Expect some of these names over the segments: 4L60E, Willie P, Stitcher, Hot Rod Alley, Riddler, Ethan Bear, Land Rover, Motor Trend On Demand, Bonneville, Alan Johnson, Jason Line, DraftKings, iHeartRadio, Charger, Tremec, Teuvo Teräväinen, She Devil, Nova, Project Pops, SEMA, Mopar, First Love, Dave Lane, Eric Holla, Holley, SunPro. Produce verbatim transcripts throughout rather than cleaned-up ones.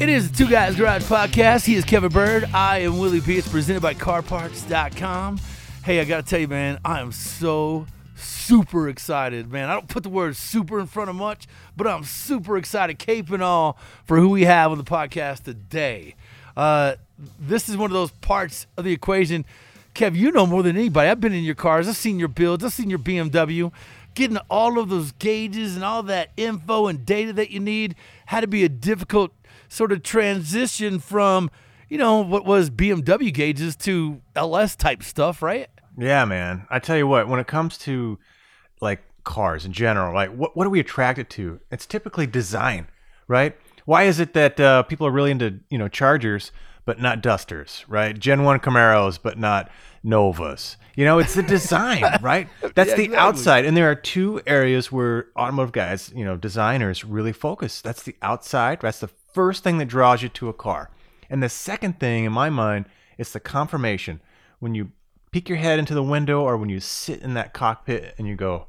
It is the Two Guys Garage Podcast. He is Kevin Bird. I am Willie P. It's presented by car parts dot com. Hey, I got to tell you, man, I am so super excited, man. I don't put the word super in front of much, but I'm super excited, cape and all, for who we have on the podcast today. Uh, this is one of those parts of the equation. Kev, you know more than anybody. I've been in your cars. I've seen your builds. I've seen your B M W. Getting all of those gauges and all that info and data that you need had to be a difficult sort of transition from, you know, what was B M W gauges to L S type stuff, right? Yeah, man. I tell you what, when it comes to like cars in general, like what what are we attracted to? It's typically design, right? Why is it that uh, people are really into, you know, Chargers but not Dusters, right? Gen one Camaros but not Novas. You know, it's the design, right? That's yeah, the exactly. outside. And there are two areas where automotive guys, you know, designers really focus. That's the outside. That's the first thing that draws you to a car. And the second thing in my mind is the confirmation. When you peek your head into the window or when you sit in that cockpit and you go,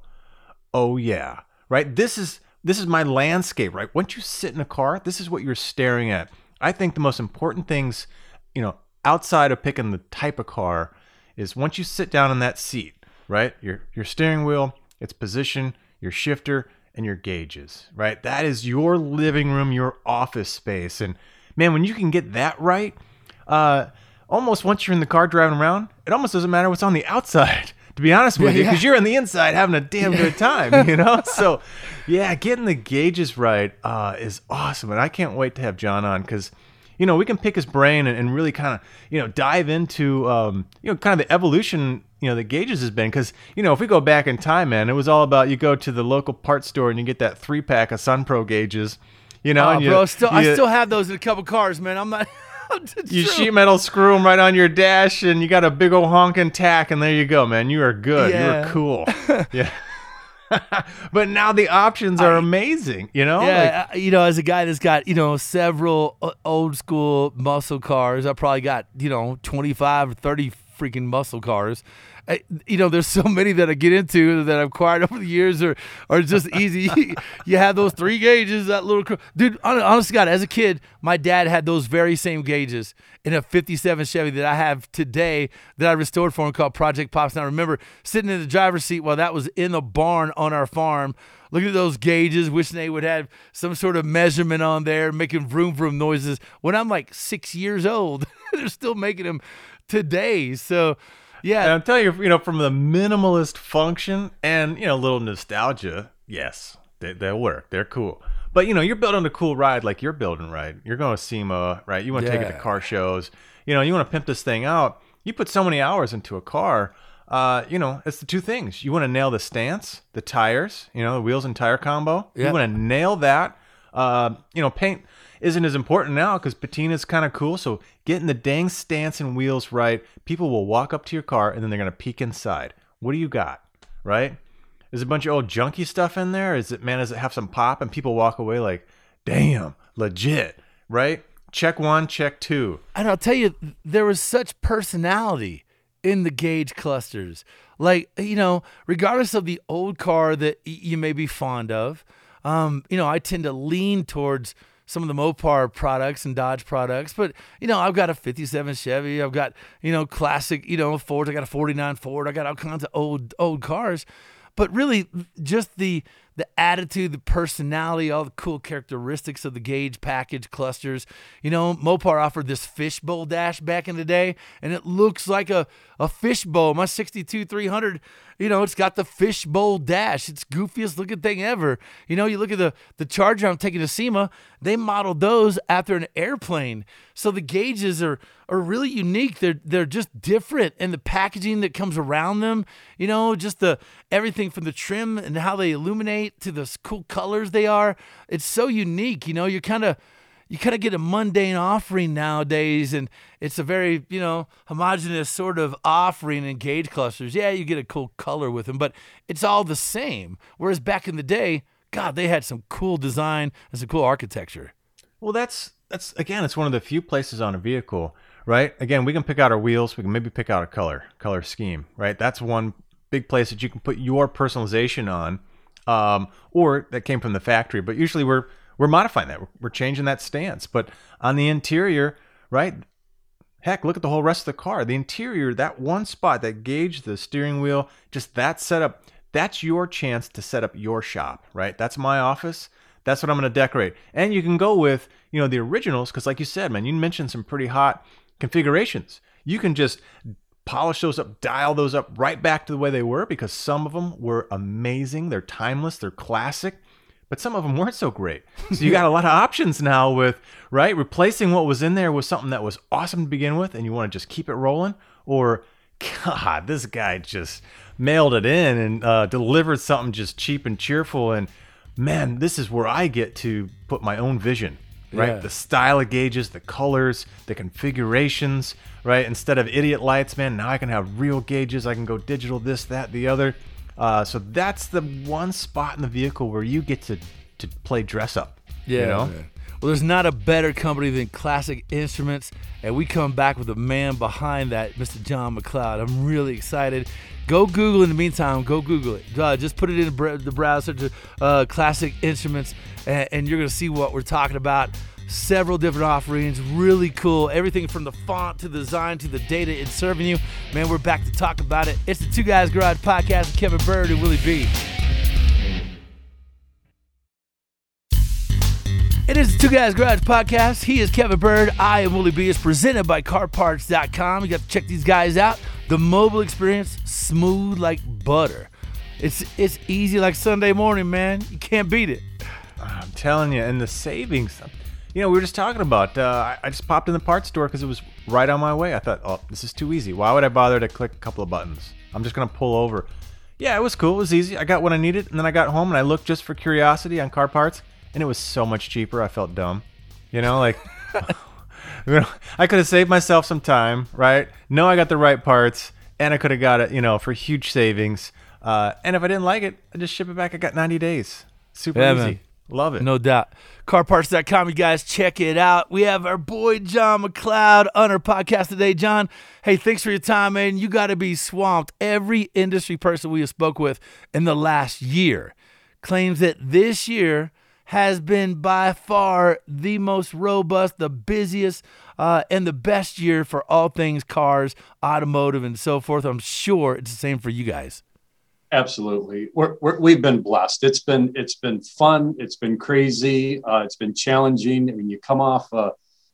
oh yeah, right? This is this is my landscape, right? Once you sit in a car, this is what you're staring at. I think the most important things, you know, outside of picking the type of car is once you sit down in that seat, right? Your your steering wheel, its position, your shifter, and your gauges, right? That is your living room, your office space. And man, when you can get that right, uh, almost once you're in the car driving around, it almost doesn't matter what's on the outside, to be honest with yeah, you, because yeah. you're on the inside having a damn good time, you know? So yeah, getting the gauges right uh, is awesome. And I can't wait to have John on because, you know, we can pick his brain and, and really kind of, you know, dive into, um, you know, kind of the evolution, you know, the gauges has been. Because, you know, if we go back in time, man, it was all about you go to the local parts store and you get that three pack of Sunpro gauges, you know. Oh, and you, bro, still, you, I still have those in a couple cars, man. I'm not. I'm you true. sheet metal screw them right on your dash and you got a big old honking tack and there you go, man. You are good. Yeah. You are cool. yeah. But now the options are I, amazing, you know? Yeah, like, I, you know, as a guy that's got, you know, several old school muscle cars, I probably got, you know, twenty-five or thirty freaking muscle cars. I, you know, there's so many that I get into that I've acquired over the years are, are just easy. You have those three gauges, that little... Cr- Dude, honest to God, as a kid, my dad had those very same gauges in a fifty-seven Chevy that I have today that I restored for him called Project Pops. And I remember sitting in the driver's seat while that was in the barn on our farm, looking at those gauges, wishing they would have some sort of measurement on there, making vroom vroom noises. When I'm like six years old, they're still making them today, so... Yeah, and I'm telling you, you know, from the minimalist function and, you know, a little nostalgia, yes, they, they'll work. They're cool. But, you know, you're building a cool ride like you're building, right? You're going to SEMA, right? You want to yeah. take it to car shows. You know, you want to pimp this thing out. You put so many hours into a car. Uh, you know, it's the two things. You want to nail the stance, the tires, you know, the wheels and tire combo. Yep. You want to nail that. Uh, you know, paint isn't as important now because patina is kind of cool. So getting the dang stance and wheels right, people will walk up to your car and then they're going to peek inside. What do you got, right? Is a bunch of old junky stuff in there? Is it, man, does it have some pop? And people walk away like, damn, legit, right? Check one, check two. And I'll tell you, there was such personality in the gauge clusters. Like, you know, regardless of the old car that you may be fond of, um, you know, I tend to lean towards some of the Mopar products and Dodge products, but you know, I've got a fifty-seven Chevy, I've got, you know, classic, you know, Ford, I got a forty-nine Ford, I got all kinds of old, old cars, but really just the, the attitude, the personality, all the cool characteristics of the gauge, package, clusters. You know, Mopar offered this fishbowl dash back in the day, and it looks like a, a fishbowl. My sixty-two three hundred, you know, it's got the fishbowl dash. It's goofiest looking thing ever. You know, you look at the, the Charger I'm taking to SEMA, they modeled those after an airplane. So the gauges are are really unique. They're they're just different, and the packaging that comes around them, you know, just the everything from the trim and how they illuminate to the cool colors they are. It's so unique, you know. You kind of you kind of get a mundane offering nowadays, and it's a very, you know, homogeneous sort of offering in gauge clusters. Yeah, you get a cool color with them, but it's all the same. Whereas back in the day, God, they had some cool design and some cool architecture. Well, that's that's again, it's one of the few places on a vehicle, right? Again, we can pick out our wheels, we can maybe pick out a color, color scheme, right? That's one big place that you can put your personalization on, um, or that came from the factory. But usually we're we're modifying that, we're, we're changing that stance. But on the interior, right? Heck, look at the whole rest of the car. The interior, that one spot, that gauge, the steering wheel, just that setup. That's your chance to set up your shop, right? That's my office. That's what I'm going to decorate. And you can go with, you know, the originals, because like you said, man, you mentioned some pretty hot configurations. You can just polish those up, dial those up right back to the way they were, because some of them were amazing. They're timeless. They're classic. But some of them weren't so great. So you got a lot of options now with, right, replacing what was in there with something that was awesome to begin with, and you want to just keep it rolling, or God, this guy just mailed it in and uh, delivered something just cheap and cheerful. And man, this is where I get to put my own vision, right? Yeah. The style of gauges, the colors, the configurations, right? Instead of idiot lights, man, now I can have real gauges. I can go digital, this, that, the other. Uh, so that's the one spot in the vehicle where you get to, to play dress up. Yeah. You know? Yeah. Well, there's not a better company than Classic Instruments, and we come back with the man behind that, Mister John McLeod. I'm really excited. Go Google in the meantime. Go Google it. Uh, just put it in the browser to uh, Classic Instruments, and, and you're going to see what we're talking about. Several different offerings, really cool. Everything from the font to the design to the data it's serving you. Man, we're back to talk about it. It's the Two Guys Garage Podcast with Kevin Bird and Willie B. It is the Two Guys Garage Podcast. He is Kevin Bird. I am Willie B. It's presented by car parts dot com. You got to check these guys out. The mobile experience, smooth like butter. It's it's easy like Sunday morning, man. You can't beat it. I'm telling you, and the savings. You know, we were just talking about, uh, I just popped in the parts store because it was right on my way. I thought, oh, this is too easy. Why would I bother to click a couple of buttons? I'm just going to pull over. Yeah, it was cool. It was easy. I got what I needed, and then I got home, and I looked just for curiosity on car parts. And it was so much cheaper, I felt dumb. You know, like, you know, I could have saved myself some time, right? No, I got the right parts, and I could have got it, you know, for huge savings. Uh, and if I didn't like it, I just ship it back. I got ninety days. Super yeah, easy. Man. Love it. No doubt. car parts dot com, you guys, check it out. We have our boy John McLeod on our podcast today. John, hey, thanks for your time, man. You got to be swamped. Every industry person we have spoke with in the last year claims that this year has been by far the most robust, the busiest, uh, and the best year for all things cars, automotive, and so forth. I'm sure it's the same for you guys. Absolutely. We're, we're, we've been blessed. It's been it's been fun. It's been crazy. Uh, it's been challenging. I mean, you come off uh,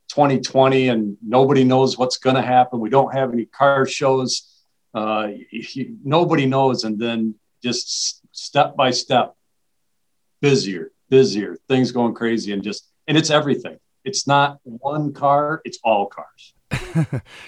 twenty twenty and nobody knows what's going to happen. We don't have any car shows. Uh, you, nobody knows. And then just step by step, busier. busier, things going crazy, and just, and it's everything. It's not one car, it's all cars.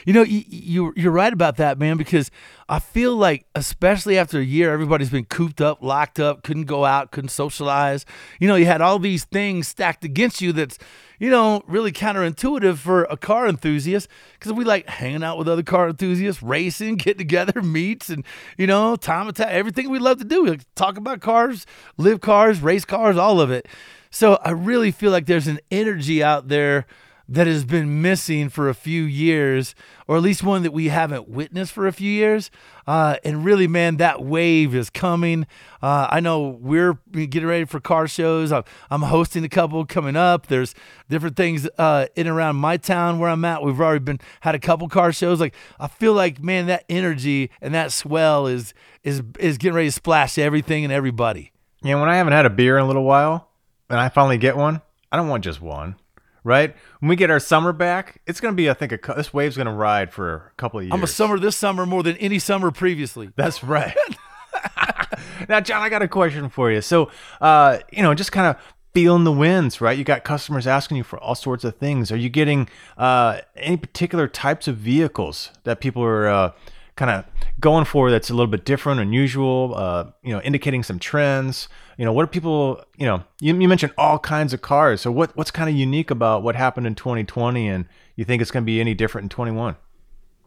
You know, you, you, you're right about that, man, because I feel like, especially after a year, everybody's been cooped up, locked up, couldn't go out, couldn't socialize. You know, you had all these things stacked against you that's, you know, really counterintuitive for a car enthusiast, because we like hanging out with other car enthusiasts, racing, getting together, meets, and, you know, time and time, everything we love to do. We like to talk about cars, live cars, race cars, all of it. So I really feel like there's an energy out there that has been missing for a few years, or at least one that we haven't witnessed for a few years. Uh, and really, man, that wave is coming. Uh, I know we're getting ready for car shows. I'm, I'm hosting a couple coming up. There's different things uh, in and around my town where I'm at. We've already been had a couple car shows. Like, I feel like, man, that energy and that swell is is is getting ready to splash everything and everybody. You know, when I haven't had a beer in a little while and I finally get one, I don't want just one, right? When we get our summer back, it's going to be, I think, a, this wave's going to ride for a couple of years. I'm a summer this summer more than any summer previously. That's right. Now, John, I got a question for you. So, uh, you know, just kind of feeling the winds, right? You got customers asking you for all sorts of things. Are you getting uh, any particular types of vehicles that people are uh, kind of going for that's a little bit different, unusual, uh, you know, indicating some trends? You know, what are people, you know, you, you mentioned all kinds of cars. So what what's kind of unique about what happened in twenty twenty, and you think it's going to be any different in twenty-one?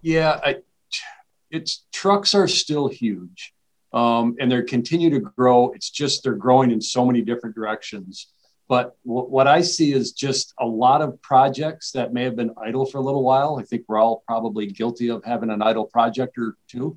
Yeah, I, it's trucks are still huge. Um, and they continue to grow. It's just they're growing in so many different directions. But w- what I see is just a lot of projects that may have been idle for a little while. I think we're all probably guilty of having an idle project or two.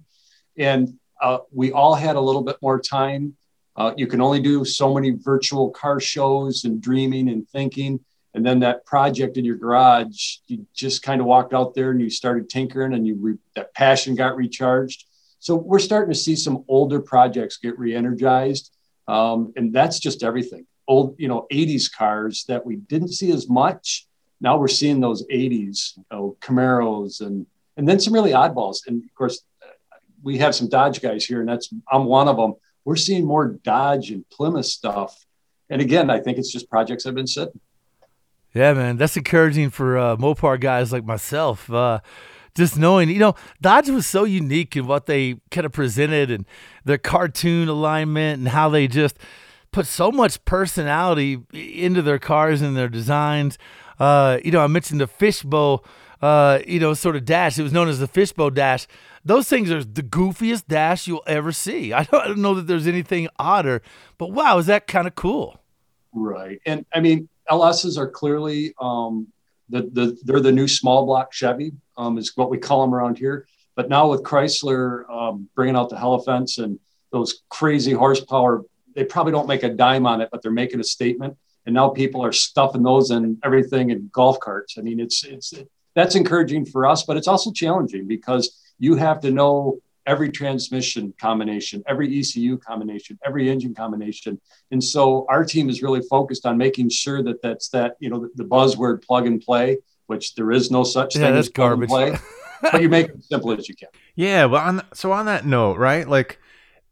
And uh, we all had a little bit more time. Uh, you can only do so many virtual car shows and dreaming and thinking. And then that project in your garage, you just kind of walked out there and you started tinkering, and you re- that passion got recharged. So we're starting to see some older projects get re-energized. Um, and that's just everything. Old, you know, eighties cars that we didn't see as much. Now we're seeing those eighties, you know, Camaros, and and then some really oddballs. And of course, we have some Dodge guys here, and that's I'm one of them. We're seeing more Dodge and Plymouth stuff. And again, I think it's just projects that have been sitting. Yeah, man, that's encouraging for uh, Mopar guys like myself. Uh Just knowing, you know, Dodge was so unique in what they kind of presented and their cartoon alignment and how they just put so much personality into their cars and their designs. Uh, you know, I mentioned the fishbowl, uh, you know, sort of dash. It was known as the fishbowl dash. Those things are the goofiest dash you'll ever see. I don't, I don't know that there's anything odder, but wow, is that kind of cool? Right. And I mean, L S's are clearly um, the, the they're the new small block Chevy. Um, is what we call them around here. But now with Chrysler um, bringing out the Hellfence and those crazy horsepower, they probably don't make a dime on it, but they're making a statement. And now people are stuffing those in everything in golf carts. I mean, it's it's it, that's encouraging for us, but it's also challenging because you have to know every transmission combination, every E C U combination, every engine combination. And so our team is really focused on making sure that that's that, you know, the, the buzzword plug and play, which there is no such yeah, thing that's as garbage. Play, but you make it as simple as you can. Yeah, well, on, so on that note, right, like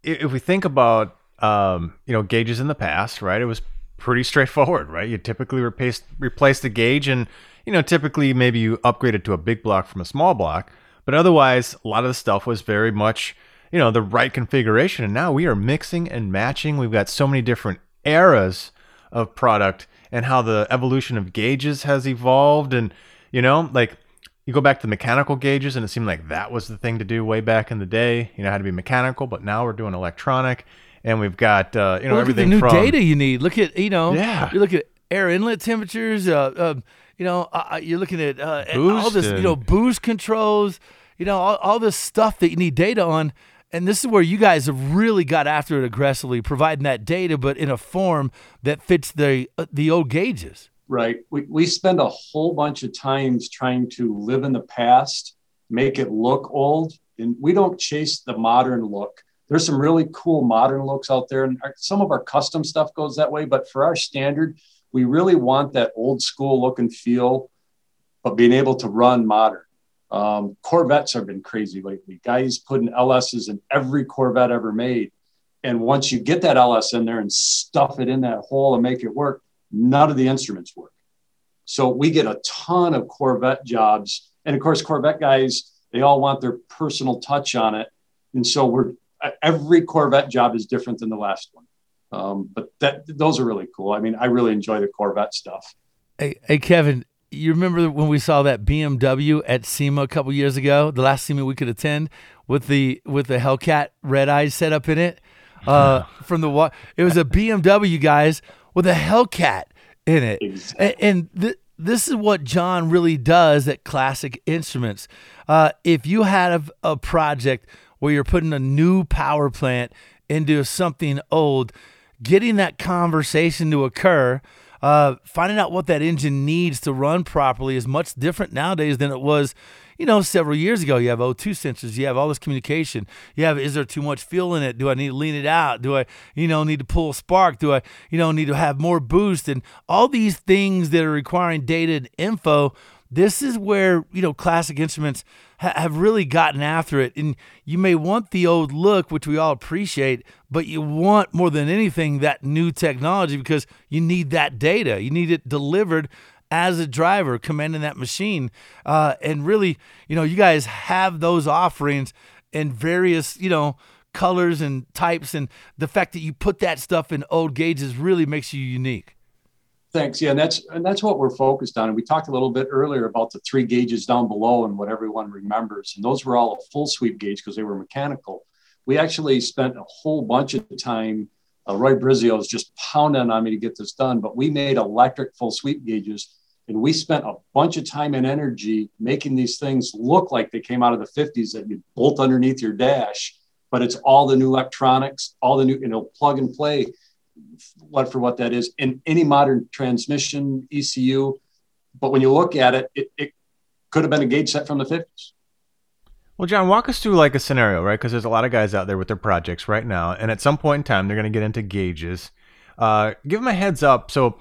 if we think about, um, you know, gauges in the past, right, it was pretty straightforward, right? You typically replace, replace the gauge and, you know, typically maybe you upgrade it to a big block from a small block, but otherwise a lot of the stuff was very much, you know, the right configuration. And now we are mixing and matching. We've got so many different eras of product and how the evolution of gauges has evolved. And, you know, like you go back to mechanical gauges and it seemed like that was the thing to do way back in the day. You know, it had to be mechanical, but now we're doing electronic and we've got, uh, you know, well, look everything at the new from, data you need. Look at, you know, yeah. You look at air inlet temperatures, uh, uh, you know, uh, you're looking at, uh, at all this, you know, boost controls, you know, all, all this stuff that you need data on. And this is where you guys have really got after it aggressively, providing that data, but in a form that fits the uh, the old gauges. Right. We we spend a whole bunch of times trying to live in the past, make it look old, and we don't chase the modern look. There's some really cool modern looks out there, and our, some of our custom stuff goes that way. But for our standard, we really want that old school look and feel, but being able to run modern. Um, Corvettes have been crazy lately. Guys putting L S's in every Corvette ever made. And once you get that L S in there and stuff it in that hole and make it work, none of the instruments work. So we get a ton of Corvette jobs. And of course, Corvette guys, they all want their personal touch on it. And so we're every Corvette job is different than the last one. Um, but that those are really cool. I mean, I really enjoy the Corvette stuff. Hey, hey Kevin, you remember when we saw that B M W at SEMA a couple years ago, the last SEMA we could attend, with the with the Hellcat red eyes set up in it? Uh, from the wa- It was a B M W, guys, with a Hellcat in it. Exactly. And, and th- this is what John really does at Classic Instruments. Uh, if you have a project where you're putting a new power plant into something old, getting that conversation to occur, Uh, finding out what that engine needs to run properly is much different nowadays than it was, you know, several years ago, you have O two sensors, you have all this communication, you have, is there too much fuel in it? Do I need to lean it out? Do I, you know, need to pull a spark? Do I, you know, need to have more boost? And all these things that are requiring data and info, this is where, you know, Classic Instruments ha- have really gotten after it. And you may want the old look, which we all appreciate, but you want more than anything that new technology, because you need that data. You need it delivered as a driver commanding that machine. Uh, and really, you know, you guys have those offerings in various, you know, colors and types. And the fact that you put that stuff in old gauges really makes you unique. Thanks. Yeah, and that's and that's what we're focused on. And we talked a little bit earlier about the three gauges down below and what everyone remembers. And those were all a full sweep gauge because they were mechanical. We actually spent a whole bunch of time. Uh, Roy Brizio is just pounding on me to get this done, but we made electric full sweep gauges, and we spent a bunch of time and energy making these things look like they came out of the fifties that you bolt underneath your dash. But it's all the new electronics, all the new, you know, plug and play. What for what that is in any modern transmission, E C U, but when you look at it, it, it could have been a gauge set from the fifties. Well, John, walk us through like a scenario, right? Because there's a lot of guys out there with their projects right now, and at some point in time, they're going to get into gauges. Uh, give them a heads up. So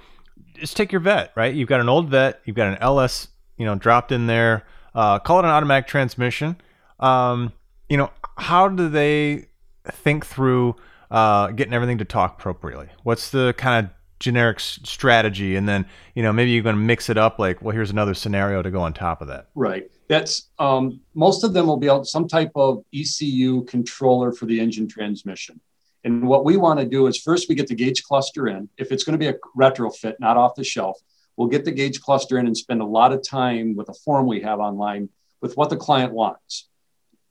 just take your Vette, right? You've got an old Vette, you've got an L S, you know, dropped in there. Uh, call it an automatic transmission. Um, you know, how do they think through? Uh, getting everything to talk appropriately. What's the kind of generic s- strategy? And then, you know, maybe you're going to mix it up like, well, here's another scenario to go on top of that. Right. That's um, most of them will be out some type of E C U controller for the engine transmission. And what we want to do is first we get the gauge cluster in. If it's going to be a retrofit, not off the shelf, we'll get the gauge cluster in and spend a lot of time with a form we have online with what the client wants.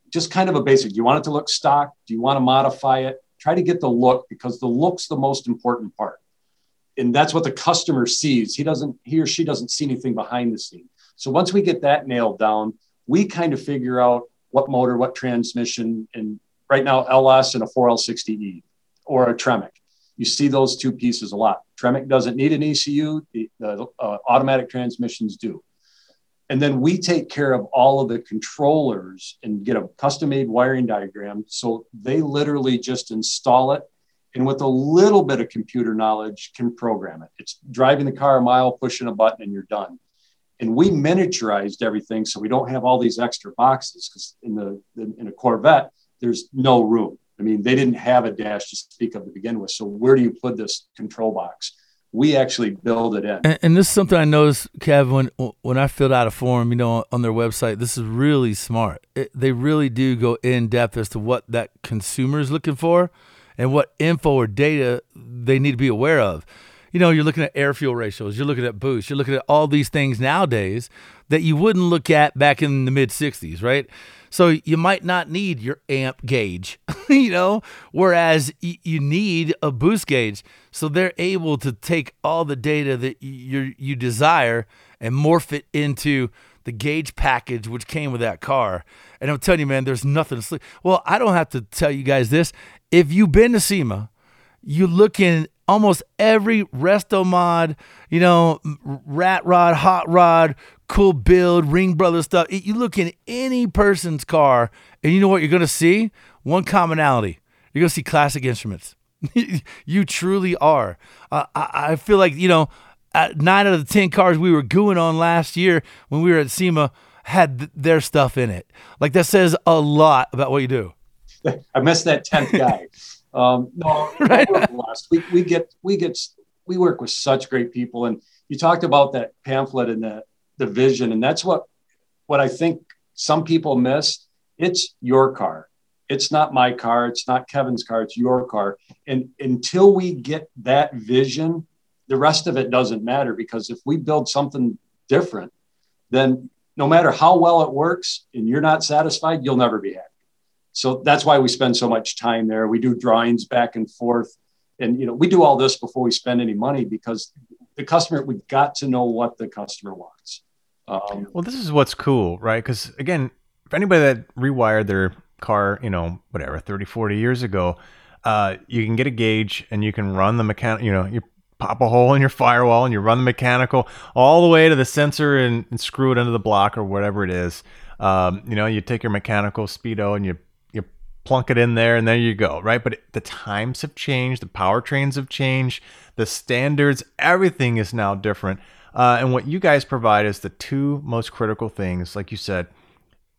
Just kind of a basic. Do you want it to look stock? Do you want to modify it? Try to get the look, because the look's the most important part. And that's what the customer sees. He doesn't, he or she doesn't see anything behind the scene. So once we get that nailed down, we kind of figure out what motor, what transmission, and right now L S and a four L sixty E or a Tremec. You see those two pieces a lot. Tremec doesn't need an E C U, the, the uh, automatic transmissions do. And then we take care of all of the controllers and get a custom-made wiring diagram. So they literally just install it, and with a little bit of computer knowledge can program it. It's driving the car a mile, pushing a button, and you're done. And we miniaturized everything so we don't have all these extra boxes, because in the in a Corvette, there's no room. I mean, they didn't have a dash to speak of to begin with. So where do you put this control box? We actually build it in. And, and this is something I noticed, Kev, when, when I filled out a form, you know, on their website, this is really smart. It, they really do go in depth as to what that consumer is looking for and what info or data they need to be aware of. You know, you're looking at air fuel ratios, you're looking at boost, you're looking at all these things nowadays that you wouldn't look at back in the mid sixties, right? So you might not need your amp gauge, you know, whereas y- you need a boost gauge. So they're able to take all the data that you you desire and morph it into the gauge package, which came with that car. And I'm telling you, man, there's nothing to sleep. Well, I don't have to tell you guys this. If you've been to SEMA, you look in almost every resto mod, you know, rat rod, hot rod, cool build, Ring Brother stuff. You look in any person's car, and you know what you're going to see? One commonality. You're going to see Classic Instruments. You truly are. Uh, I, I feel like, you know, nine out of the ten cars we were gooing on last year when we were at SEMA had th- their stuff in it. Like, that says a lot about what you do. I missed that tenth guy. um, no, right? we, we get, we get, we work with such great people. And you talked about that pamphlet and the, the vision. And that's what, what I think some people miss. It's your car. It's not my car. It's not Kevin's car. It's your car. And until we get that vision, the rest of it doesn't matter, because if we build something different, then no matter how well it works and you're not satisfied, you'll never be happy. So that's why we spend so much time there. We do drawings back and forth. And, you know, we do all this before we spend any money, because the customer, we've got to know what the customer wants. Um, well, this is what's cool, right? Because, again, for anybody that rewired their car, you know, whatever, thirty, forty years ago, uh, you can get a gauge and you can run the mechanical, you know, you pop a hole in your firewall and you run the mechanical all the way to the sensor and, and screw it under the block or whatever it is. Um, you know, you take your mechanical speedo and you you plunk it in there, and there you go, right? But the times have changed, the powertrains have changed, the standards, everything is now different. Uh, and what you guys provide is the two most critical things, like you said,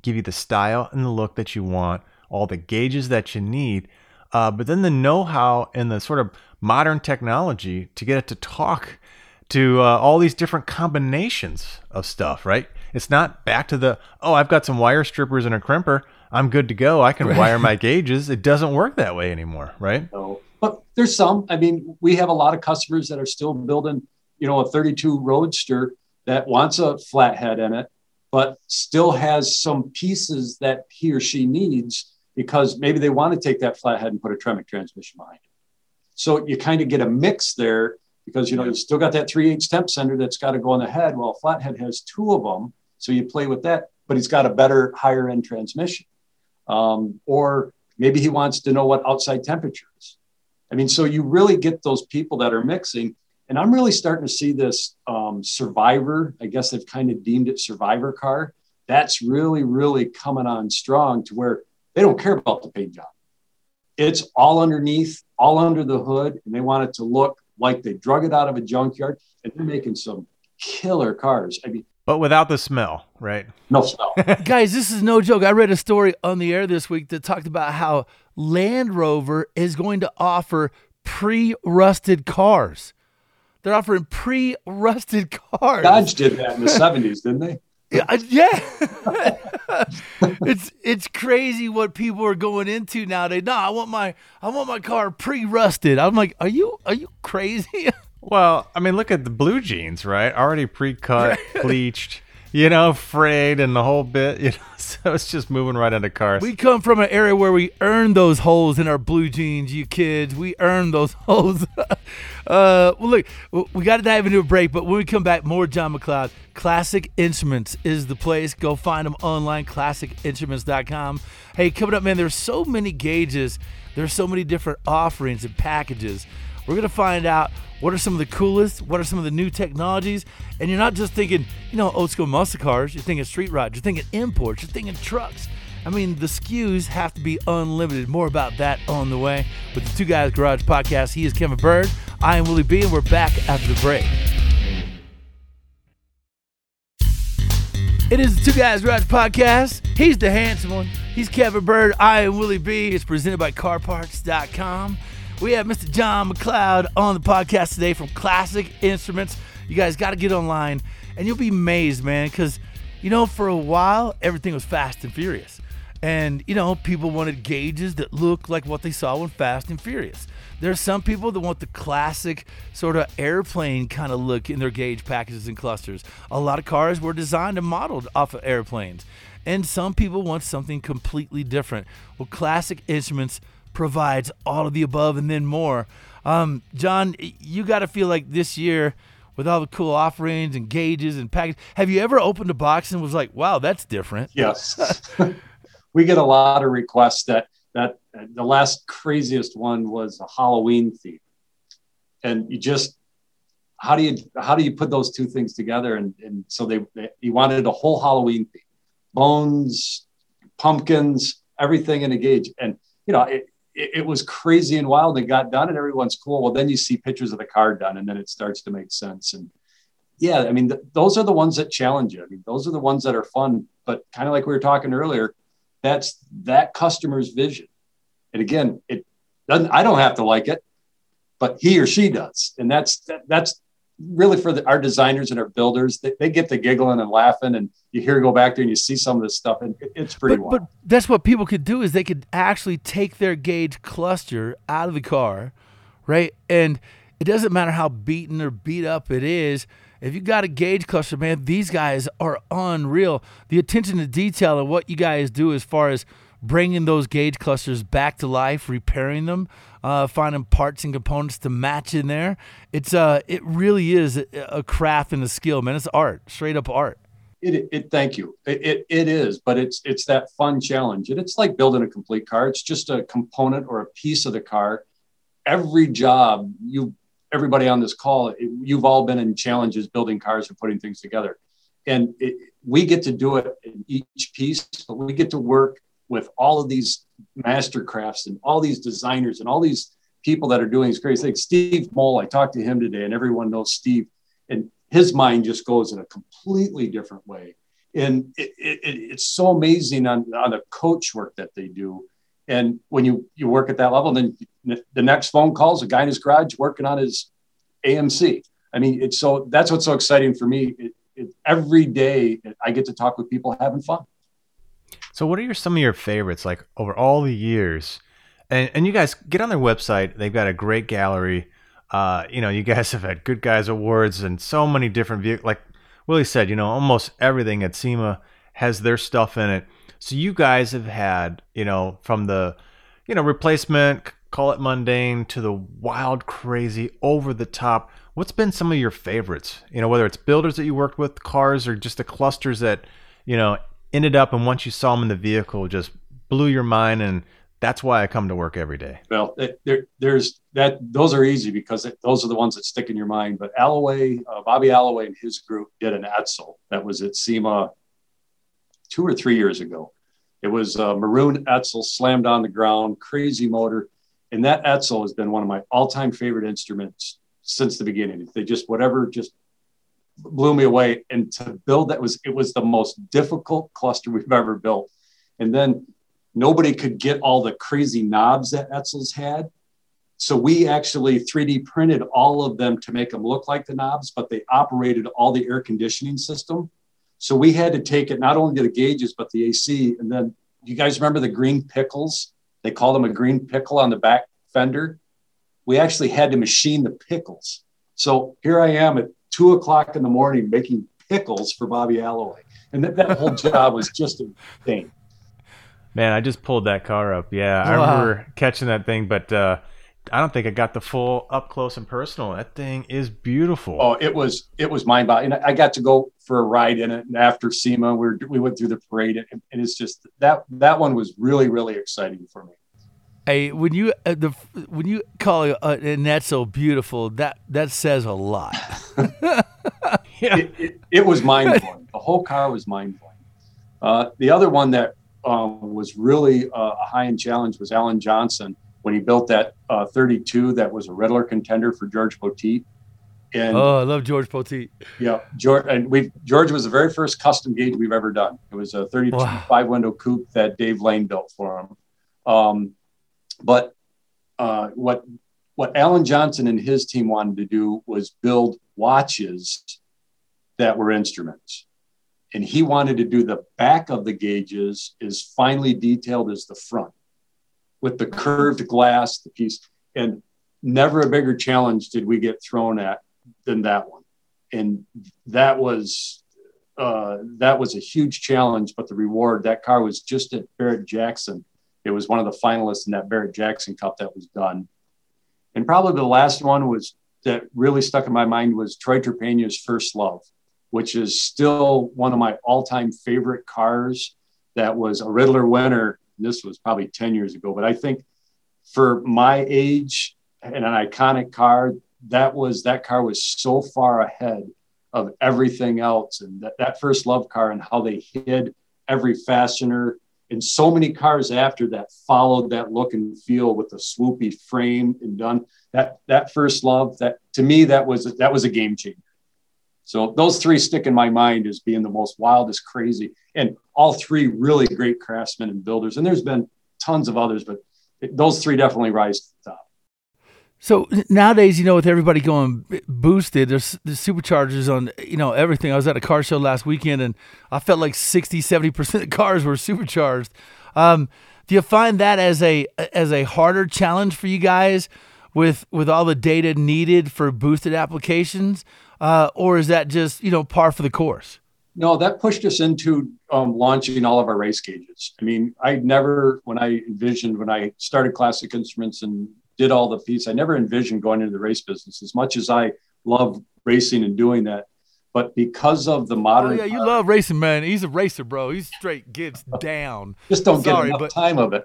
give you the style and the look that you want, all the gauges that you need, uh, but then the know-how and the sort of modern technology to get it to talk to uh, all these different combinations of stuff, right? It's not back to the, oh, I've got some wire strippers and a crimper, I'm good to go, I can right. wire my gauges. It doesn't work that way anymore, right? No, but there's some. I mean, we have a lot of customers that are still building, you know, a thirty-two Roadster that wants a flathead in it, but still has some pieces that he or she needs because maybe they want to take that flathead and put a Tremec transmission behind it. So you kind of get a mix there because, you know, you've still got that three eighths temp sender that's got to go on the head. Well, a flathead has two of them, so you play with that, but he's got a better higher end transmission. Um, or maybe he wants to know what outside temperature is. I mean, so you really get those people that are mixing. And I'm really starting to see this um, Survivor, I guess they've kind of deemed it Survivor car. That's really, really coming on strong to where they don't care about the paint job. It's all underneath, all under the hood, and they want it to look like they drug it out of a junkyard, and they're making some killer cars. I mean, but without the smell, right? No smell. Guys, this is no joke. I read a story on the air this week that talked about how Land Rover is going to offer pre-rusted cars. They're offering pre-rusted cars. Dodge did that in the seventies, didn't they? Yeah. yeah. it's it's crazy what people are going into nowadays. No, I want my I want my car pre-rusted. I'm like, are you are you crazy? Well, I mean, look at the blue jeans, right? Already pre-cut, bleached, you know, frayed and the whole bit, you know. So it's just moving right into cars. We come from an area where we earned those holes in our blue jeans, you kids. We earned those holes. uh, well, look, we got to dive into a break, but when we come back, more John McLeod. Classic Instruments is the place. Go find them online, classic instruments dot com. Hey, coming up, man, there's so many gauges. There's so many different offerings and packages. We're going to find out what are some of the coolest, what are some of the new technologies. And you're not just thinking, you know, old school muscle cars. You're thinking street rods. You're thinking imports. You're thinking trucks. I mean, the S K Us have to be unlimited. More about that on the way. With the Two Guys Garage Podcast, he is Kevin Bird. I am Willie B, and we're back after the break. It is the Two Guys Garage Podcast. He's the handsome one. He's Kevin Bird. I am Willie B. It's presented by car parts dot com. We have Mister John McLeod on the podcast today from Classic Instruments. You guys got to get online, and you'll be amazed, man, because, you know, for a while, everything was Fast and Furious. And, you know, people wanted gauges that looked like what they saw when Fast and Furious. There are some people that want the classic sort of airplane kind of look in their gauge packages and clusters. A lot of cars were designed and modeled off of airplanes. And some people want something completely different. Well, Classic Instruments provides all of the above and then more. Um, John, you got to feel like this year, with all the cool offerings and gauges and packages, have you ever opened a box and was like, wow, that's different? Yes. We get a lot of requests that, that the last craziest one was a Halloween theme. And you just, how do you, how do you put those two things together? And, and so they, they, he wanted a whole Halloween theme, bones, pumpkins, everything in a gauge. And, you know, it, it was crazy and wild. It got done and everyone's cool. Well, then you see pictures of the car done and then it starts to make sense. And yeah, I mean, th- those are the ones that challenge you. I mean, those are the ones that are fun, but kind of like we were talking earlier, that's that customer's vision. And again, it doesn't, I don't have to like it, but he or she does. And that's, that, that's really for the, our designers and our builders. They, they get to giggling and laughing, and you hear go back there and you see some of this stuff, and it, it's pretty wild. But, but that's what people could do, is they could actually take their gauge cluster out of the car, right? And it doesn't matter how beaten or beat up it is. If you got a gauge cluster, man, these guys are unreal. The attention to detail and what you guys do as far as bringing those gauge clusters back to life, repairing them, uh, finding parts and components to match in there. It's uh, it really is a, a craft and a skill, man. It's art, straight up art. It, it thank you. It, it it is, but it's it's that fun challenge. And it's like building a complete car. It's just a component or a piece of the car. Every job, you everybody on this call, it, you've all been in challenges building cars and putting things together. and it, we get to do it in each piece, but we get to work with all of these master crafts and all these designers and all these people that are doing these crazy things. Steve Moll, I talked to him today, and everyone knows Steve, and his mind just goes in a completely different way. And it, it, it's so amazing on, on the coach work that they do. And when you, you work at that level, then the next phone call is a guy in his garage working on his A M C. I mean, it's so that's what's so exciting for me. It, it, every day I get to talk with people having fun. So what are your, some of your favorites, like over all the years? And, and you guys get on their website. They've got a great gallery. Uh, you know, you guys have had Good Guys Awards and so many different vehicles. Like Willie said, you know, almost everything at SEMA has their stuff in it. So you guys have had, you know, from the, you know, replacement, call it mundane, to the wild, crazy, over the top. What's been some of your favorites? You know, whether it's builders that you worked with, cars, or just the clusters that, you know, ended up and once you saw them in the vehicle, just blew your mind, and that's why I come to work every day. Well, there, there's that. Those are easy because it, those are the ones that stick in your mind. But Alloway, uh, Bobby Alloway and his group did an Edsel that was at SEMA two or three years ago. It was a maroon Edsel slammed on the ground, crazy motor. And that Edsel has been one of my all-time favorite instruments since the beginning. They just, whatever, just blew me away. And to build that was, it was the most difficult cluster we've ever built. And then nobody could get all the crazy knobs that Edsel's had. So we actually three D printed all of them to make them look like the knobs, but they operated all the air conditioning system. So we had to take it not only to the gauges, but the A C. And then, you guys remember the green pickles? They called them a green pickle on the back fender. We actually had to machine the pickles. So here I am at two o'clock in the morning making pickles for Bobby Alloway. And that, that whole job was just a thing. Man, I just pulled that car up. Yeah, I wow. remember catching that thing, but uh, I don't think I got the full up close and personal. That thing is beautiful. Oh, it was it was mind-boggling. I got to go for a ride in it, and after SEMA, we were, we went through the parade, and, and it's just that that one was really really exciting for me. Hey, when you uh, the when you call it uh, and that's so beautiful, that that says a lot. Yeah. it, it, it was mind-blowing. The whole car was mind-blowing. Uh, the other one that Um, was really uh, a high-end challenge was Alan Johnson when he built that uh, thirty-two that was a Riddler contender for George Poteet. And oh, I love George Poteet. Yeah, George, and we George was the very first custom gauge we've ever done. It was a thirty-two wow. five-window coupe that Dave Lane built for him. Um, but uh, what what Alan Johnson and his team wanted to do was build watches that were instruments. And he wanted to do the back of the gauges as finely detailed as the front with the curved glass, the piece. And never a bigger challenge did we get thrown at than that one. And that was uh, that was a huge challenge, but the reward, that car was just at Barrett Jackson. It was one of the finalists in that Barrett Jackson Cup that was done. And probably the last one was that really stuck in my mind was Troy Terpena's First Love, which is still one of my all-time favorite cars. That was a Riddler winner. This was probably ten years ago, but I think for my age and an iconic car, that was, that car was so far ahead of everything else. And that, that First Love car and how they hid every fastener, and so many cars after that followed that look and feel with the swoopy frame and done that, that First Love, that to me, that was, that was a game changer. So those three stick in my mind as being the most wildest, crazy, and all three really great craftsmen and builders. And there's been tons of others, but those three definitely rise to the top. So nowadays, you know, with everybody going boosted, there's, there's superchargers on, you know, everything. I was at a car show last weekend, and I felt like sixty, seventy percent of cars were supercharged. Um, do you find that as a as a harder challenge for you guys with with all the data needed for boosted applications? Uh, or is that just, you know, par for the course? No, that pushed us into um, launching all of our race gauges. I mean, I never, when I envisioned, when I started Classic Instruments and did all the piece, I never envisioned going into the race business, as much as I love racing and doing that. But because of the modern... Oh, yeah, you car, love racing, man. He's a racer, bro. He straight gets down. Just don't Sorry, get enough but... time of it.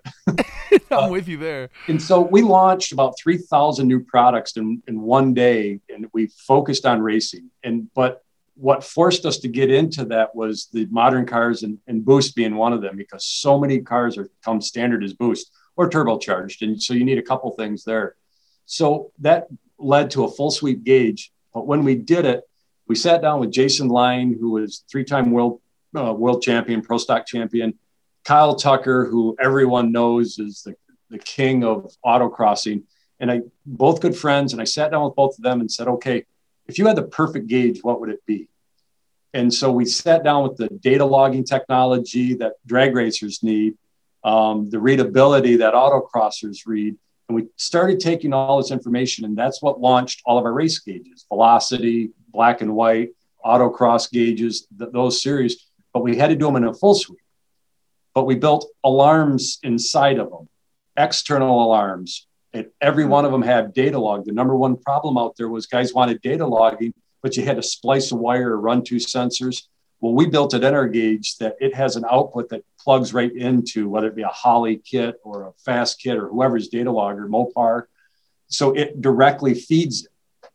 I'm uh, with you there. And so we launched about three thousand new products in, in one day, and we focused on racing. And But what forced us to get into that was the modern cars, and, and boost being one of them, because so many cars are come standard as boost or turbocharged. And so you need a couple things there. So that led to a full sweep gauge. But when we did it, we sat down with Jason Line, who was three-time world uh, world champion, pro stock champion, Kyle Tucker, who everyone knows is the, the king of autocrossing. And I, both good friends, and I sat down with both of them and said, okay, if you had the perfect gauge, what would it be? And so we sat down with the data logging technology that drag racers need, um, the readability that autocrossers read, and we started taking all this information, and that's what launched all of our race gauges, velocity, black and white, autocross gauges, th- those series. But we had to do them in a full sweep. But we built alarms inside of them, external alarms. And every one of them had data log. The number one problem out there was guys wanted data logging, but you had to splice a wire or run two sensors. Well, we built it in our gauge that it has an output that plugs right into, whether it be a Holley kit or a Fast kit or whoever's data logger, Mopar. So it directly feeds it.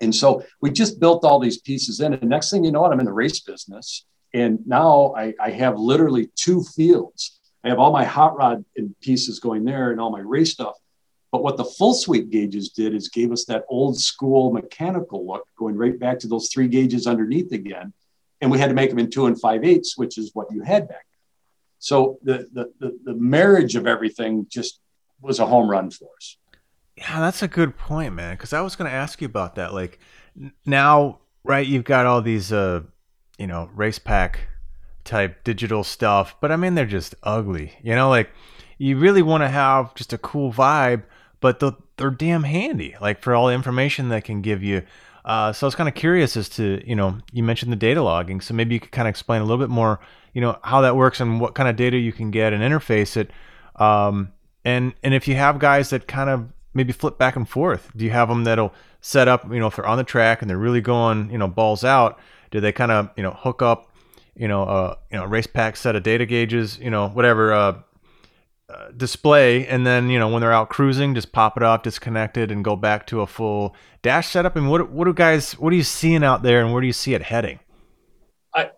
And so we just built all these pieces in. And next thing you know, I'm in the race business. And now I, I have literally two fields. I have all my hot rod and pieces going there and all my race stuff. But what the full sweep gauges did is gave us that old school mechanical look, going right back to those three gauges underneath again. And we had to make them in two and five eighths, which is what you had back then. So the, the, the, the marriage of everything just was a home run for us. Yeah, that's a good point, man. Because I was going to ask you about that. Like now, right, you've got all these, uh, you know, race pack type digital stuff. But I mean, they're just ugly. You know, like you really want to have just a cool vibe, but they're, they're damn handy, like for all the information that can give you. Uh, so I was kind of curious as to, you know, you mentioned the data logging. So maybe you could kind of explain a little bit more, you know, how that works and what kind of data you can get and interface it. Um, and, and if you have guys that kind of maybe flip back and forth, do you have them that'll set up, you know, if they're on the track and they're really going, you know, balls out, do they kind of, you know, hook up, you know, uh, you know, race pack set of data gauges, you know, whatever, uh, Uh, display, and then, you know, when they're out cruising, just pop it off, disconnect it, and go back to a full dash setup? And what what do guys, what are you seeing out there, and where do you see it heading? I,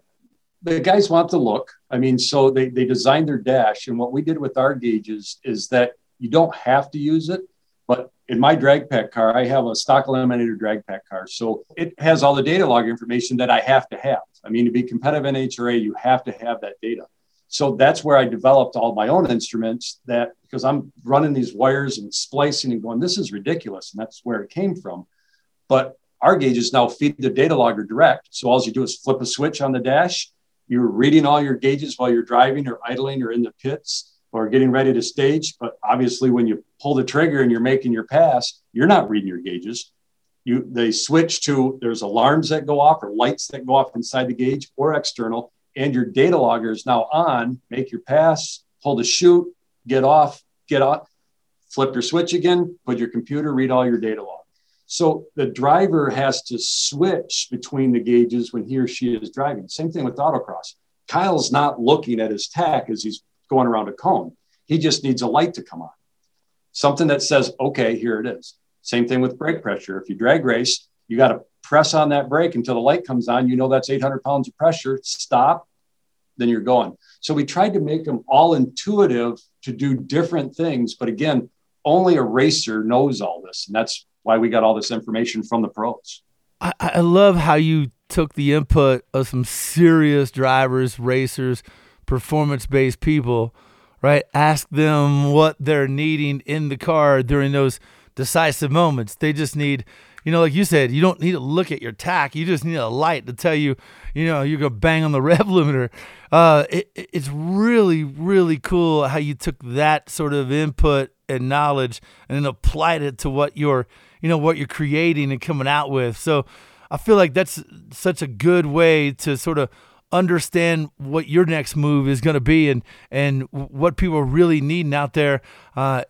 the guys want the look. I mean, so they they designed their dash, and what we did with our gauges is that you don't have to use it, but in my drag pack car, I have a stock eliminator drag pack car, so it has all the data log information that I have to have. I mean, to be competitive in H R A, you have to have that data. So that's where I developed all my own instruments, that because I'm running these wires and splicing and going, this is ridiculous. And that's where it came from. But our gauges now feed the data logger direct. So all you do is flip a switch on the dash. You're reading all your gauges while you're driving or idling or in the pits or getting ready to stage. But obviously when you pull the trigger and you're making your pass, you're not reading your gauges. You, they switch to, there's alarms that go off or lights that go off inside the gauge or external. And your data logger is now on, make your pass, pull the chute, get off, get off, flip your switch again, put your computer, read all your data log. So the driver has to switch between the gauges when he or she is driving. Same thing with autocross. Kyle's not looking at his tack as he's going around a cone. He just needs a light to come on. Something that says, okay, here it is. Same thing with brake pressure. If you drag race, you got to press on that brake until the light comes on. You know, that's eight hundred pounds of pressure. Stop. Then you're going. So we tried to make them all intuitive to do different things. But again, only a racer knows all this. And that's why we got all this information from the pros. I, I love how you took the input of some serious drivers, racers, performance-based people, right? Ask them what they're needing in the car during those decisive moments. They just need, you know, like you said, you don't need to look at your tack. You just need a light to tell you, you know, you're going to bang on the rev limiter. Uh, it, it's really, really cool how you took that sort of input and knowledge and then applied it to what you're, you know, what you're creating and coming out with. So I feel like that's such a good way to sort of understand what your next move is going to be and, and what people are really needing out there uh,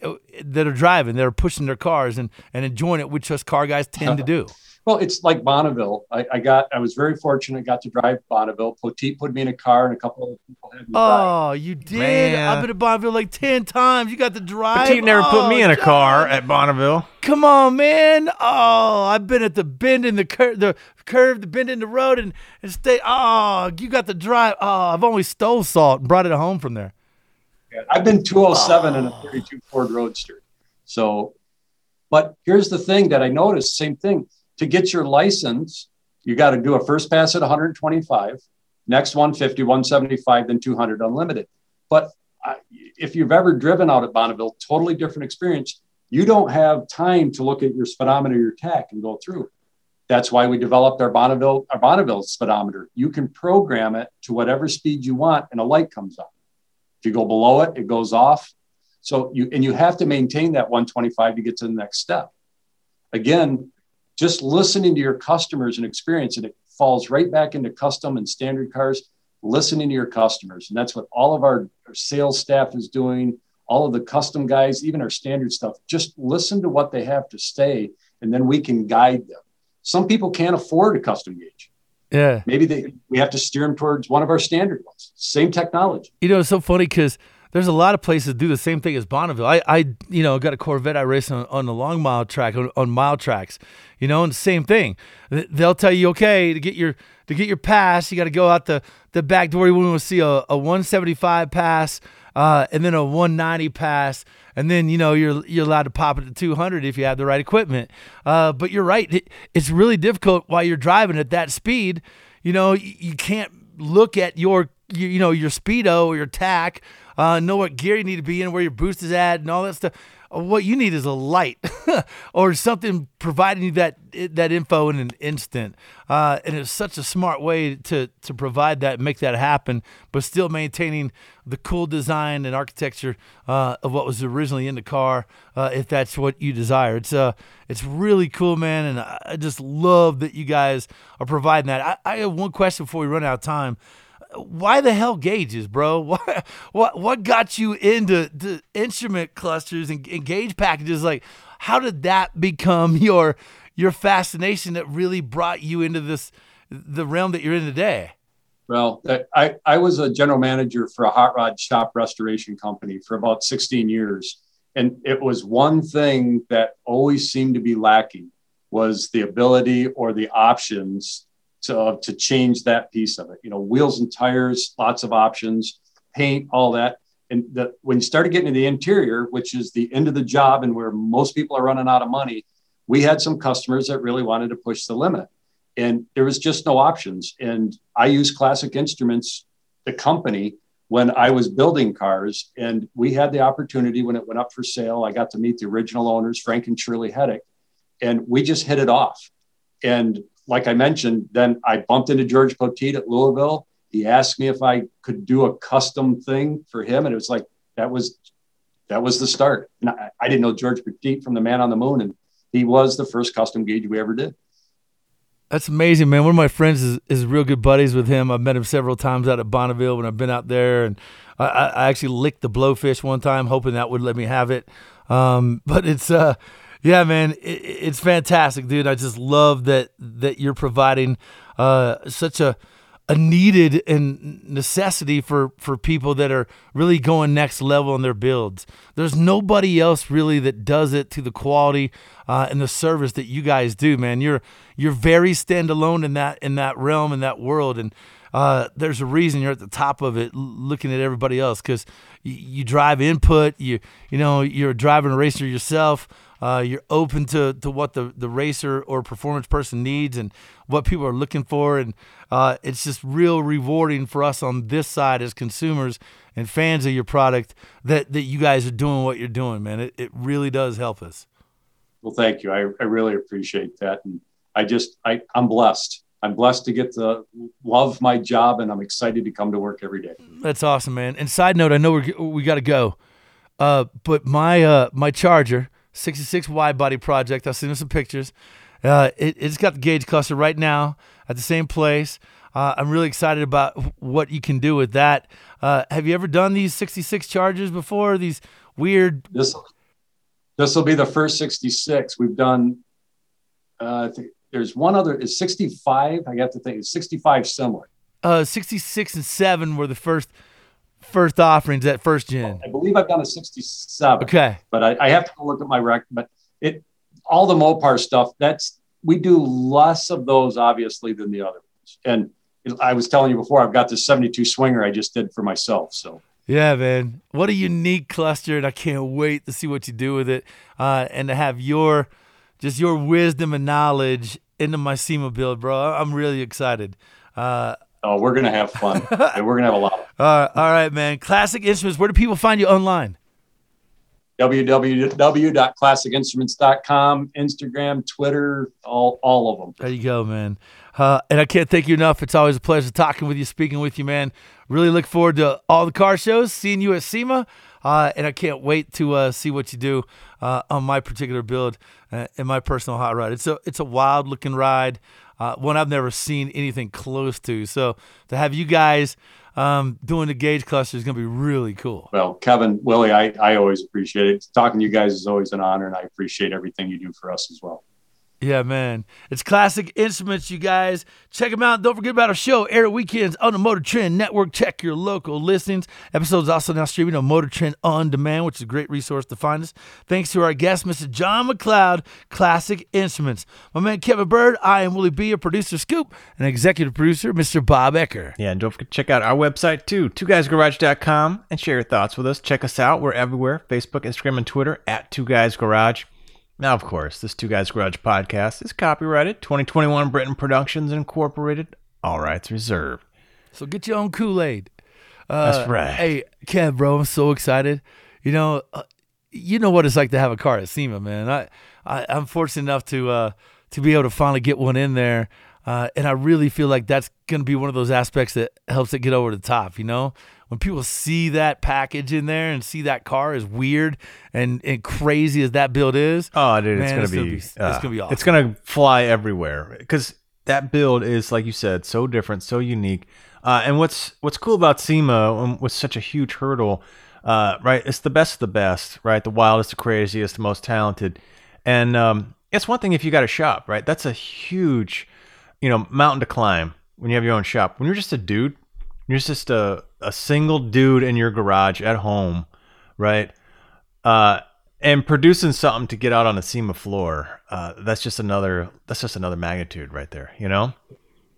that are driving, that are pushing their cars and, and enjoying it, which us car guys tend to do. Well, it's like Bonneville. I, I got, I was very fortunate, got to drive Bonneville. Poteet put me in a car and a couple of people had me drive. Oh, you did? Man. I've been to Bonneville like ten times. You got to drive. Poteet never oh, put me in a car God. at Bonneville. Come on, man. Oh, I've been at the bend in the curve, the curve, the bend in the road and, and stay. Oh, you got to drive. Oh, I've only stole salt and brought it home from there. Yeah, I've been two oh seven oh. in a thirty-two Ford Roadster. So, but here's the thing that I noticed, same thing. To get your license, you got to do a first pass at one twenty-five, next one fifty, one seventy-five, then two hundred unlimited. But uh, if you've ever driven out at Bonneville, totally different experience. You don't have time to look at your speedometer, your tach, and go through. That's why we developed our Bonneville, our Bonneville speedometer. You can program it to whatever speed you want, and a light comes on. If you go below it, it goes off. So you and you have to maintain that one twenty-five to get to the next step. Again, just listening to your customers and experience, and it falls right back into custom and standard cars, listening to your customers. And that's what all of our, our sales staff is doing, all of the custom guys, even our standard stuff. Just listen to what they have to say, and then we can guide them. Some people can't afford a custom gauge. Yeah. Maybe they, we have to steer them towards one of our standard ones. Same technology. You know, it's so funny because there's a lot of places that do the same thing as Bonneville. I, I you know, got a Corvette I race on, on the long mile track, on, on mile tracks, you know, and the same thing. They'll tell you, okay, to get your to get your pass, you got to go out the, the back door. You want to see a, a one seventy-five pass uh, and then a one ninety pass, and then, you know, you're you're allowed to pop it to two hundred if you have the right equipment. Uh, but you're right. It, it's really difficult while you're driving at that speed. You know, you, you can't look at your, you, you know, your speedo or your tack. Uh, know what gear you need to be in, where your boost is at, and all that stuff. What you need is a light or something providing you that that info in an instant. Uh, and it's such a smart way to to provide that, make that happen, but still maintaining the cool design and architecture uh, of what was originally in the car, uh, if that's what you desire. It's uh, it's really cool, man, and I just love that you guys are providing that. I, I have one question before we run out of time. Why the hell gauges, bro? What what what got you into the instrument clusters and, and gauge packages? Like, how did that become your your fascination that really brought you into this the realm that you're in today? Well, I I was a general manager for a hot rod shop restoration company for about sixteen years, and it was one thing that always seemed to be lacking was the ability or the options To, to change that piece of it. You know, wheels and tires, lots of options, paint, all that. And the, when you started getting to the interior, which is the end of the job and where most people are running out of money, we had some customers that really wanted to push the limit. And there was just no options. And I used Classic Instruments, the company, when I was building cars. And we had the opportunity when it went up for sale. I got to meet the original owners, Frank and Shirley Heddick, and we just hit it off. And like I mentioned, then I bumped into George Poteet at Louisville. He asked me if I could do a custom thing for him. And it was like, that was, that was the start. And I, I didn't know George Poteet from the Man on the Moon. And he was the first custom gauge we ever did. That's amazing, man. One of my friends is, is real good buddies with him. I've met him several times out at Bonneville when I've been out there. And I, I actually licked the blowfish one time, hoping that would let me have it. Um, but it's, uh, Yeah, man, it, it's fantastic, dude. I just love that that you're providing uh, such a a needed and necessity for, for people that are really going next level in their builds. There's nobody else really that does it to the quality uh, and the service that you guys do, man. You're you're very standalone in that in that realm, in that world, and uh, there's a reason you're at the top of it, looking at everybody else, because you, you drive input. You you know you're driving a racer yourself. Uh, you're open to, to what the, the racer or performance person needs and what people are looking for. And uh, it's just real rewarding for us on this side as consumers and fans of your product that, that you guys are doing what you're doing, man. It, it really does help us. Well, thank you. I, I really appreciate that. And I just, I, I'm blessed. I'm blessed to get to love my job, and I'm excited to come to work every day. That's awesome, man. And side note, I know we're, we got to go, uh, but my uh, my Charger, sixty-six wide body project, I've seen some pictures. Uh, it, it's got the gauge cluster right now at the same place. Uh, I'm really excited about what you can do with that. Uh, have you ever done these sixty-six Chargers before? These weird. This this will be the first sixty-six. We've done, uh, I think there's one other, is sixty-five, I have to think, is sixty-five similar? Uh, sixty-six and seven were the first first offerings, that first gen. I believe I've done a sixty-seven. Okay. But I, I have to go look at my record. But it, all the Mopar stuff, that's, we do less of those, obviously, than the other ones. And I was telling you before, I've got this seventy-two Swinger I just did for myself, so. Yeah, man. What a unique cluster, and I can't wait to see what you do with it, uh, and to have your, just your wisdom and knowledge into my SEMA build, bro. I'm really excited. Uh, oh, we're going to have fun. And we're going to have a lot of fun. All right, all right, man. Classic Instruments, where do people find you online? w w w dot classic instruments dot com, Instagram, Twitter, all all of them. There you go, man. Uh, and I can't thank you enough. It's always a pleasure talking with you, speaking with you, man. Really look forward to all the car shows, seeing you at SEMA, uh, and I can't wait to uh, see what you do uh, on my particular build uh, and my personal hot rod. It's a, it's a wild-looking ride, uh, one I've never seen anything close to. So to have you guys um, doing the gauge cluster is going to be really cool. Well, Kevin, Willie, I, I always appreciate it. Talking to you guys is always an honor, and I appreciate everything you do for us as well. Yeah, man. It's Classic Instruments, you guys. Check them out. Don't forget about our show, Air Weekends on the Motor Trend Network. Check your local listings. Episodes also now streaming on Motor Trend On Demand, which is a great resource to find us. Thanks to our guest, Mister John McLeod, Classic Instruments. My man, Kevin Bird. I am Willie B, a producer, Scoop, and executive producer, Mister Bob Ecker. Yeah, and don't forget to check out our website, too, two guys garage dot com, and share your thoughts with us. Check us out. We're everywhere, Facebook, Instagram, and Twitter, at Two Guys Garage. Now, of course, this Two Guys Garage podcast is copyrighted twenty twenty-one Britain Productions Incorporated. All rights reserved. So get your own Kool-Aid. Uh, That's right. Hey, Kev, bro, I'm so excited. You know, uh, you know what it's like to have a car at SEMA, man. I, I I'm fortunate enough to uh, to be able to finally get one in there. Uh, and I really feel like that's going to be one of those aspects that helps it get over the top, you know? When people see that package in there and see that car, as weird and, and crazy as that build is. Oh, dude, man, it's going to be, be, uh, it's going to be awesome. It's going to fly everywhere because that build is, like you said, so different, so unique. Uh, and what's what's cool about SEMA um, was such a huge hurdle, uh, right? It's the best of the best, right? The wildest, the craziest, the most talented. And um, it's one thing if you got a shop, right? That's a huge... you know, mountain to climb when you have your own shop. When you're just a dude, you're just a, a single dude in your garage at home, right? Uh, and producing something to get out on a SEMA floor. Uh, that's just another, that's just another magnitude right there, you know?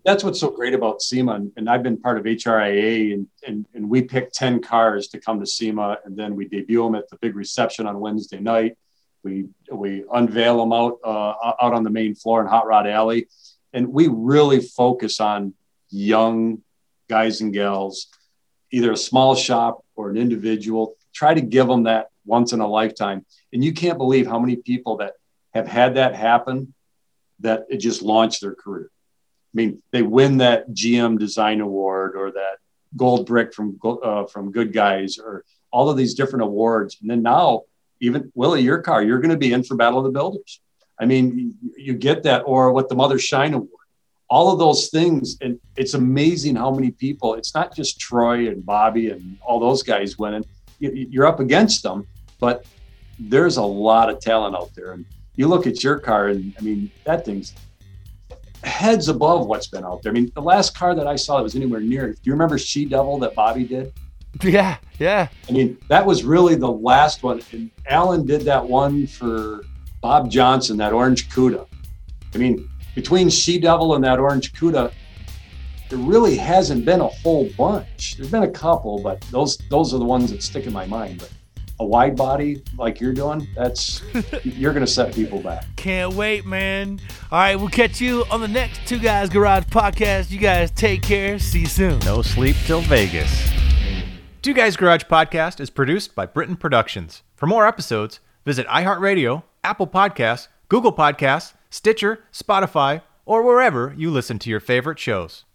That's what's so great about SEMA. And, and I've been part of H R I A, and, and, and we pick ten cars to come to SEMA, and then we debut them at the big reception on Wednesday night. We, we unveil them out, uh, out on the main floor in Hot Rod Alley. And we really focus on young guys and gals, either a small shop or an individual, try to give them that once in a lifetime. And you can't believe how many people that have had that happen, that it just launched their career. I mean, they win that G M design award or that gold brick from, uh, from Good Guys or all of these different awards. And then now, even Willie, your car, you're going to be in for Battle of the Builders. I mean, you get that, or what the Mother Shine Award, all of those things. And it's amazing how many people, it's not just Troy and Bobby and all those guys winning. You're up against them, but there's a lot of talent out there. And you look at your car, and I mean, that thing's heads above what's been out there. I mean, the last car that I saw that was anywhere near it, do you remember She Devil that Bobby did? Yeah, yeah. I mean, that was really the last one. And Alan did that one for Bob Johnson, that orange CUDA. I mean, between She Devil and that orange CUDA, there really hasn't been a whole bunch. There's been a couple, but those those are the ones that stick in my mind. But a wide body like you're doing, that's you're going to set people back. Can't wait, man. All right, we'll catch you on the next Two Guys Garage podcast. You guys take care. See you soon. No sleep till Vegas. Two Guys Garage podcast is produced by Britain Productions. For more episodes, visit iHeartRadio, Apple Podcasts, Google Podcasts, Stitcher, Spotify, or wherever you listen to your favorite shows.